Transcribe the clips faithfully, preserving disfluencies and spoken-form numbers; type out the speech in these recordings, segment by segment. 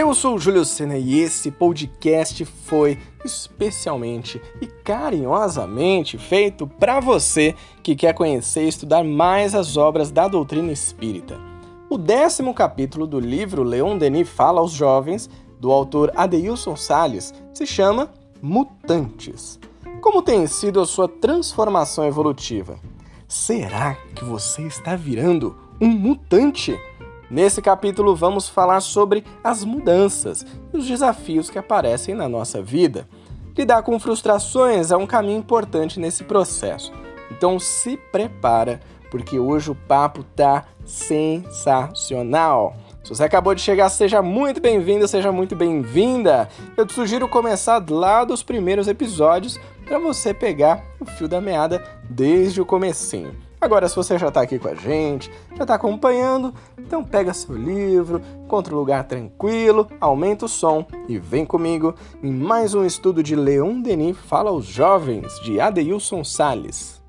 Eu sou o Júlio Senna e esse podcast foi especialmente e carinhosamente feito para você que quer conhecer e estudar mais as obras da doutrina espírita. O décimo capítulo do livro Léon Denis Fala aos Jovens, do autor Adeilson Salles, se chama Mutantes. Como tem sido a sua transformação evolutiva? Será que você está virando um mutante? Nesse capítulo vamos falar sobre as mudanças e os desafios que aparecem na nossa vida. Lidar com frustrações é um caminho importante nesse processo. Então se prepara, porque hoje o papo tá sensacional. Se você acabou de chegar, seja muito bem-vindo, seja muito bem-vinda. Eu te sugiro começar lá dos primeiros episódios para você pegar o fio da meada desde o comecinho. Agora, se você já está aqui com a gente, já está acompanhando, então pega seu livro, encontra um lugar tranquilo, aumenta o som e vem comigo em mais um estudo de Léon Denis Fala aos Jovens, de Adeilson Salles.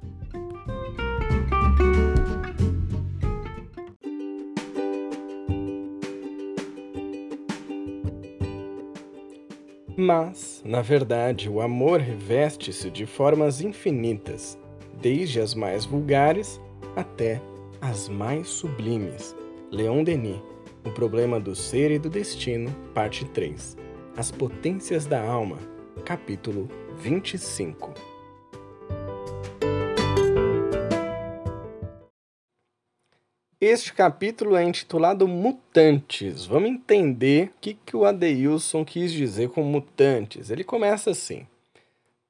Mas, na verdade, o amor reveste-se de formas infinitas, desde as mais vulgares até as mais sublimes. Léon Denis, O Problema do Ser e do Destino, parte três. As Potências da Alma, capítulo vinte e cinco. Este capítulo é intitulado Mutantes. Vamos entender o que, que o Adeilson quis dizer com mutantes. Ele começa assim: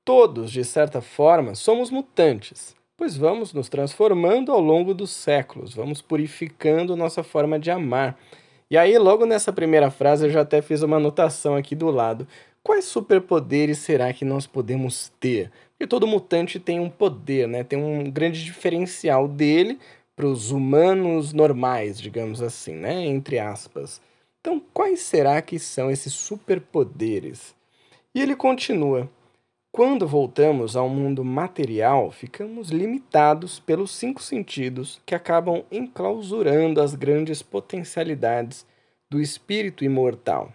todos, de certa forma, somos mutantes, pois vamos nos transformando ao longo dos séculos, vamos purificando nossa forma de amar. E aí, logo nessa primeira frase, eu já até fiz uma anotação aqui do lado. Quais superpoderes será que nós podemos ter? Porque todo mutante tem um poder, né? Tem um grande diferencial dele para os humanos normais, digamos assim, né? Entre aspas. Então, quais será que são esses superpoderes? E ele continua: quando voltamos ao mundo material, ficamos limitados pelos cinco sentidos que acabam enclausurando as grandes potencialidades do espírito imortal.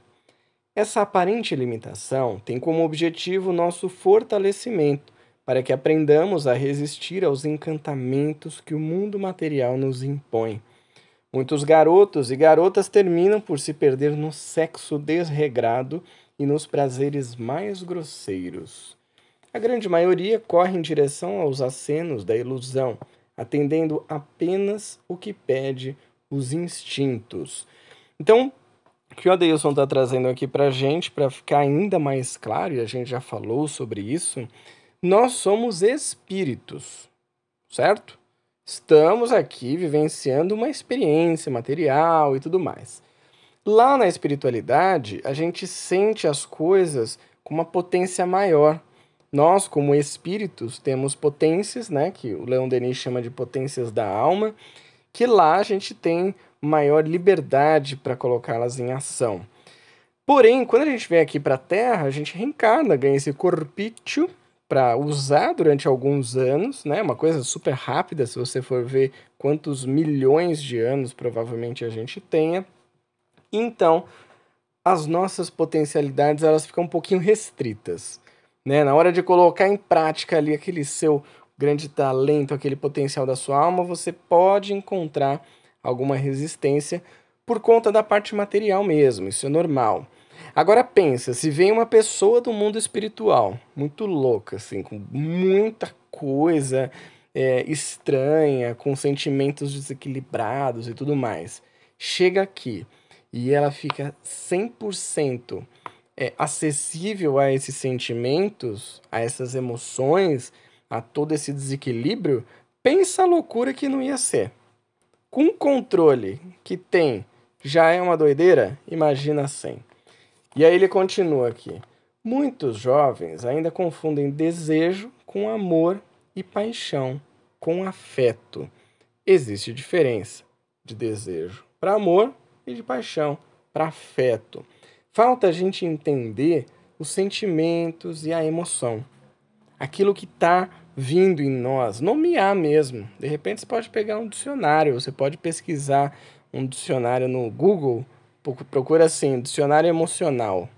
Essa aparente limitação tem como objetivo nosso fortalecimento, para que aprendamos a resistir aos encantamentos que o mundo material nos impõe. Muitos garotos e garotas terminam por se perder no sexo desregrado e nos prazeres mais grosseiros. A grande maioria corre em direção aos acenos da ilusão, atendendo apenas o que pede os instintos. Então, o que o Adeilson está trazendo aqui para a gente, para ficar ainda mais claro, e a gente já falou sobre isso, nós somos espíritos, certo? Estamos aqui vivenciando uma experiência material e tudo mais. Lá na espiritualidade, a gente sente as coisas com uma potência maior. Nós, como espíritos, temos potências, né, que o Léon Denis chama de potências da alma, que lá a gente tem maior liberdade para colocá-las em ação. Porém, quando a gente vem aqui para a Terra, a gente reencarna, ganha esse corpício para usar durante alguns anos, né, uma coisa super rápida, se você for ver quantos milhões de anos provavelmente a gente tenha. Então, as nossas potencialidades elas ficam um pouquinho restritas, né? Na hora de colocar em prática ali aquele seu grande talento, aquele potencial da sua alma, você pode encontrar alguma resistência por conta da parte material mesmo, isso é normal. Agora pensa, se vem uma pessoa do mundo espiritual, muito louca, assim, com muita coisa é, estranha, com sentimentos desequilibrados e tudo mais, chega aqui e ela fica cem por cento É, acessível a esses sentimentos, a essas emoções, a todo esse desequilíbrio, pensa a loucura que não ia ser. Com o controle que tem, já é uma doideira? Imagina sem. E aí ele continua aqui: muitos jovens ainda confundem desejo com amor e paixão com afeto. Existe diferença de desejo para amor e de paixão para afeto. Falta a gente entender os sentimentos e a emoção, aquilo que está vindo em nós, nomear mesmo. De repente você pode pegar um dicionário, você pode pesquisar um dicionário no Google Procura assim, dicionário emocional,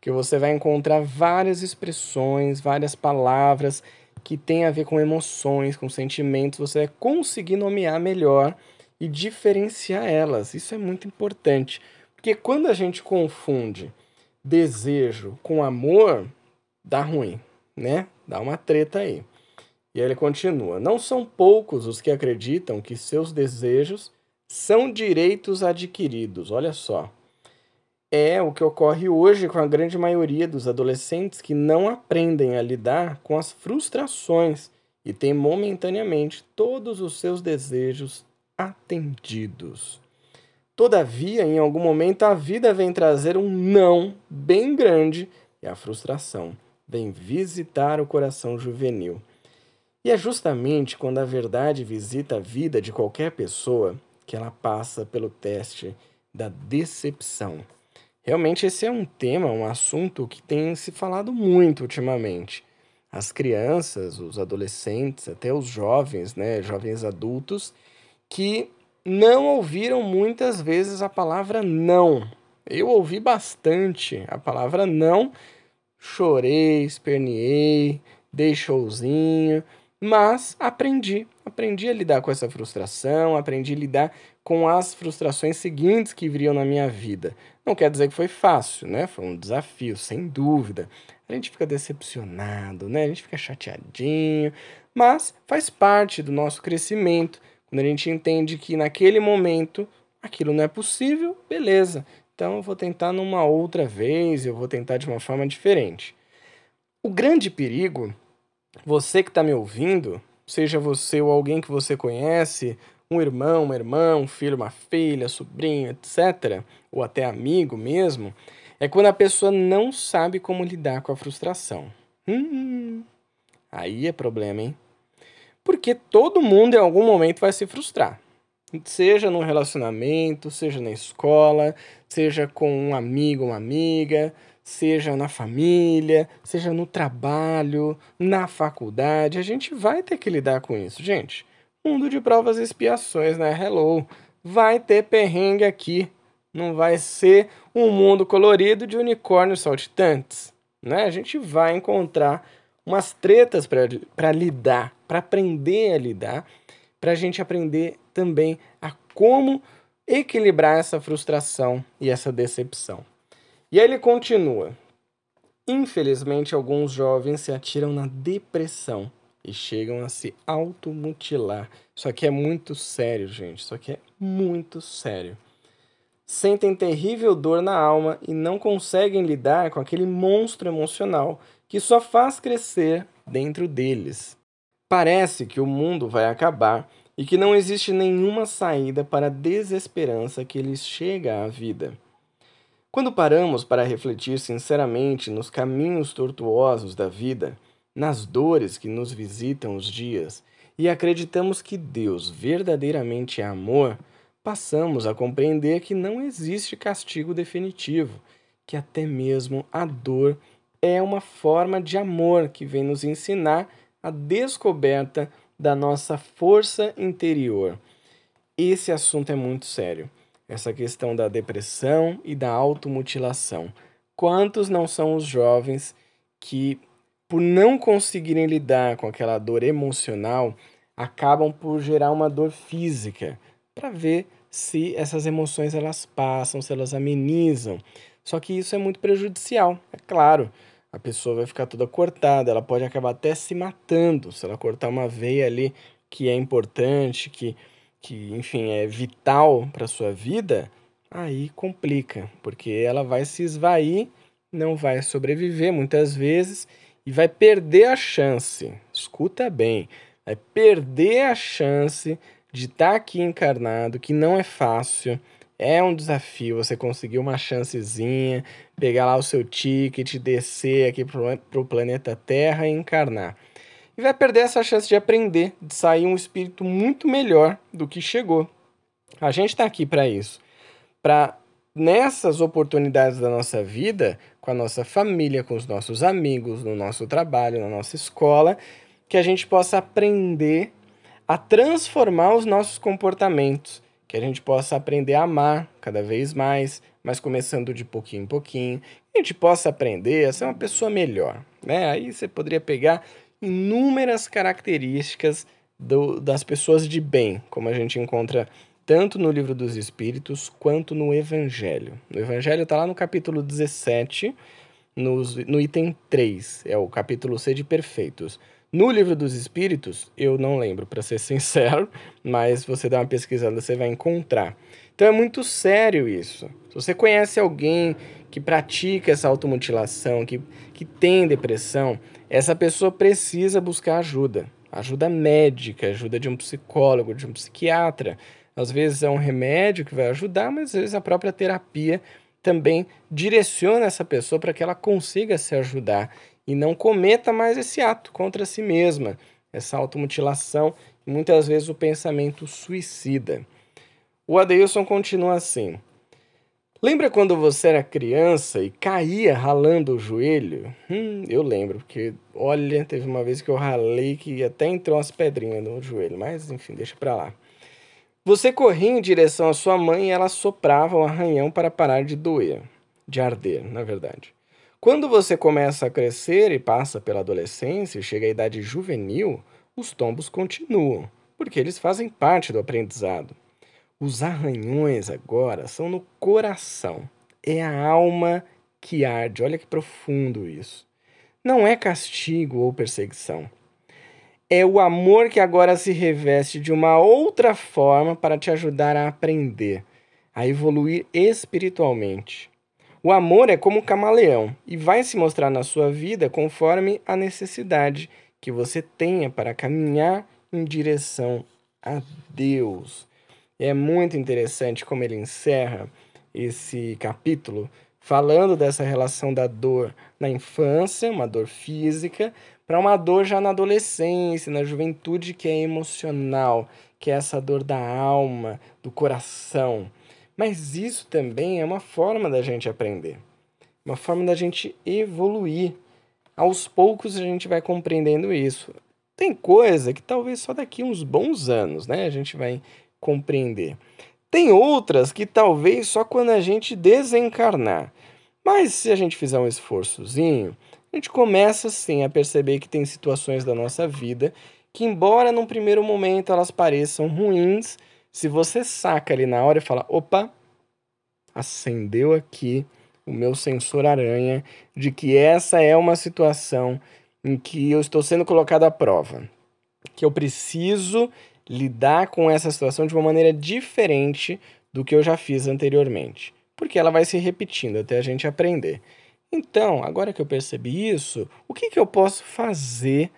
que você vai encontrar várias expressões, várias palavras que tem a ver com emoções, com sentimentos. Você vai conseguir nomear melhor e diferenciar elas. Isso é muito importante, porque quando a gente confunde desejo com amor, dá ruim, né? Dá uma treta aí. E aí ele continua. Não são poucos os que acreditam que seus desejos são direitos adquiridos. Olha só. É o que ocorre hoje com a grande maioria dos adolescentes que não aprendem a lidar com as frustrações e têm momentaneamente todos os seus desejos atendidos. Todavia, em algum momento, a vida vem trazer um não bem grande e a frustração vem visitar o coração juvenil. E é justamente quando a verdade visita a vida de qualquer pessoa que ela passa pelo teste da decepção. Realmente esse é um tema, um assunto que tem se falado muito ultimamente. As crianças, os adolescentes, até os jovens, né, jovens adultos, que não ouviram muitas vezes a palavra não. Eu ouvi bastante a palavra não, chorei, esperneei, dei showzinho. Mas aprendi, aprendi a lidar com essa frustração, aprendi a lidar com as frustrações seguintes que viriam na minha vida. Não quer dizer que foi fácil, né? Foi um desafio, sem dúvida. A gente fica decepcionado, né? A gente fica chateadinho, mas faz parte do nosso crescimento. Quando a gente entende que naquele momento aquilo não é possível, beleza. Então eu vou tentar numa outra vez, eu vou tentar de uma forma diferente. O grande perigo... Você que está me ouvindo, seja você ou alguém que você conhece, um irmão, uma irmã, um filho, uma filha, sobrinho, etcétera, ou até amigo mesmo, é quando a pessoa não sabe como lidar com a frustração. Hum, aí é problema, hein? Porque todo mundo em algum momento vai se frustrar. Seja num relacionamento, seja na escola, seja com um amigo, uma amiga... Seja na família, seja no trabalho, na faculdade, a gente vai ter que lidar com isso, gente. Mundo de provas e expiações, né? Hello! Vai ter perrengue aqui. Não vai ser um mundo colorido de unicórnios saltitantes, né? A gente vai encontrar umas tretas para lidar, para aprender a lidar, para a gente aprender também a como equilibrar essa frustração e essa decepção. E aí ele continua. Infelizmente, alguns jovens se atiram na depressão e chegam a se automutilar. Isso aqui é muito sério, gente. Isso aqui é muito sério. Sentem terrível dor na alma e não conseguem lidar com aquele monstro emocional que só faz crescer dentro deles. Parece que o mundo vai acabar e que não existe nenhuma saída para a desesperança que lhes chega à vida. Quando paramos para refletir sinceramente nos caminhos tortuosos da vida, nas dores que nos visitam os dias, e acreditamos que Deus verdadeiramente é amor, passamos a compreender que não existe castigo definitivo, que até mesmo a dor é uma forma de amor que vem nos ensinar a descoberta da nossa força interior. Esse assunto é muito sério. Essa questão da depressão e da automutilação. Quantos não são os jovens que, por não conseguirem lidar com aquela dor emocional, acabam por gerar uma dor física, para ver se essas emoções elas passam, se elas amenizam. Só que isso é muito prejudicial, é claro. A pessoa vai ficar toda cortada, ela pode acabar até se matando, se ela cortar uma veia ali que é importante, que... que, enfim, é vital para a sua vida, aí complica, porque ela vai se esvair, não vai sobreviver muitas vezes e vai perder a chance, escuta bem, vai perder a chance de estar aqui encarnado, que não é fácil, é um desafio, você conseguir uma chancezinha, pegar lá o seu ticket, descer aqui para o planeta Terra e encarnar. E vai perder essa chance de aprender, de sair um espírito muito melhor do que chegou. A gente está aqui para isso, para nessas oportunidades da nossa vida, com a nossa família, com os nossos amigos, no nosso trabalho, na nossa escola, que a gente possa aprender a transformar os nossos comportamentos, que a gente possa aprender a amar cada vez mais, mas começando de pouquinho em pouquinho, que a gente possa aprender a ser uma pessoa melhor, né? Aí você poderia pegar inúmeras características do, das pessoas de bem, como a gente encontra tanto no Livro dos Espíritos quanto no Evangelho. O Evangelho está lá no capítulo dezessete, nos, no item três, é o capítulo C de Perfeitos. No Livro dos Espíritos, eu não lembro, para ser sincero, mas você dá uma pesquisada, você vai encontrar. Então é muito sério isso. Se você conhece alguém que pratica essa automutilação, que, que tem depressão, essa pessoa precisa buscar ajuda. Ajuda médica, ajuda de um psicólogo, de um psiquiatra. Às vezes é um remédio que vai ajudar, mas às vezes a própria terapia também direciona essa pessoa para que ela consiga se ajudar e não cometa mais esse ato contra si mesma, essa automutilação e muitas vezes o pensamento suicida. O Adeilson continua assim. Lembra quando você era criança e caía ralando o joelho? Hum, eu lembro, porque olha, teve uma vez que eu ralei que até entrou umas pedrinhas no joelho, mas enfim, deixa pra lá. Você corria em direção à sua mãe e ela soprava um arranhão para parar de doer, de arder, na verdade. Quando você começa a crescer e passa pela adolescência e chega à idade juvenil, os tombos continuam, porque eles fazem parte do aprendizado. Os arranhões agora são no coração. É a alma que arde. Olha que profundo isso. Não é castigo ou perseguição. É o amor que agora se reveste de uma outra forma para te ajudar a aprender, a evoluir espiritualmente. O amor é como um camaleão e vai se mostrar na sua vida conforme a necessidade que você tenha para caminhar em direção a Deus. É muito interessante como ele encerra esse capítulo falando dessa relação da dor na infância, uma dor física, para uma dor já na adolescência, na juventude, que é emocional, que é essa dor da alma, do coração. Mas isso também é uma forma da gente aprender, uma forma da gente evoluir. Aos poucos a gente vai compreendendo isso. Tem coisa que talvez só daqui a uns bons anos, né, a gente vai compreender. Tem outras que talvez só quando a gente desencarnar. Mas se a gente fizer um esforçozinho, a gente começa sim a perceber que tem situações da nossa vida que, embora num primeiro momento elas pareçam ruins, se você saca ali na hora e fala, opa, acendeu aqui o meu sensor aranha de que essa é uma situação em que eu estou sendo colocado à prova, que eu preciso lidar com essa situação de uma maneira diferente do que eu já fiz anteriormente, porque ela vai se repetindo até a gente aprender. Então, agora que eu percebi isso, o que que eu posso fazer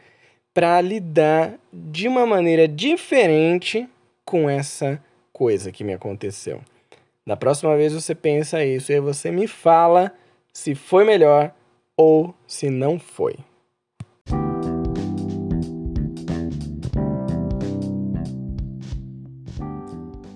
para lidar de uma maneira diferente com essa coisa que me aconteceu? Da próxima vez você pensa isso e aí você me fala se foi melhor ou se não foi.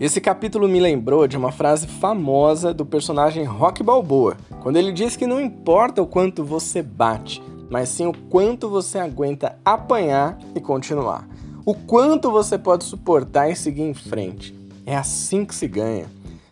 Esse capítulo me lembrou de uma frase famosa do personagem Rock Balboa, quando ele diz que não importa o quanto você bate, mas sim o quanto você aguenta apanhar e continuar. O quanto você pode suportar e seguir em frente. É assim que se ganha.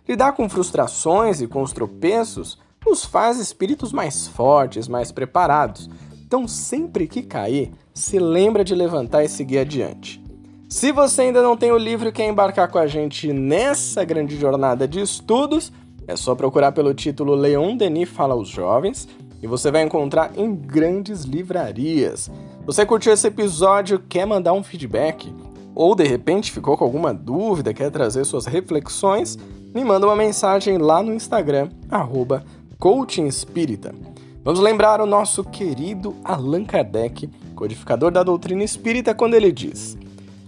Lidar com frustrações e com os tropeços nos faz espíritos mais fortes, mais preparados. Então, sempre que cair, se lembra de levantar e seguir adiante. Se você ainda não tem o livro e quer embarcar com a gente nessa grande jornada de estudos, é só procurar pelo título Léon Denis Fala aos Jovens e você vai encontrar em grandes livrarias. Você curtiu esse episódio, quer mandar um feedback? Ou de repente ficou com alguma dúvida, quer trazer suas reflexões? Me manda uma mensagem lá no Instagram, arroba coachingespírita. Vamos lembrar o nosso querido Allan Kardec, codificador da doutrina espírita, quando ele diz: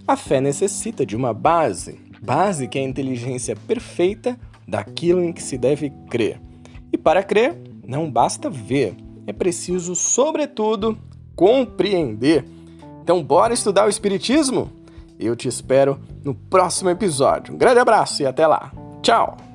a fé necessita de uma base, base que é a inteligência perfeita daquilo em que se deve crer. E para crer, não basta ver, é preciso, sobretudo, compreender. Então, bora estudar o Espiritismo? Eu te espero no próximo episódio. Um grande abraço e até lá. Tchau!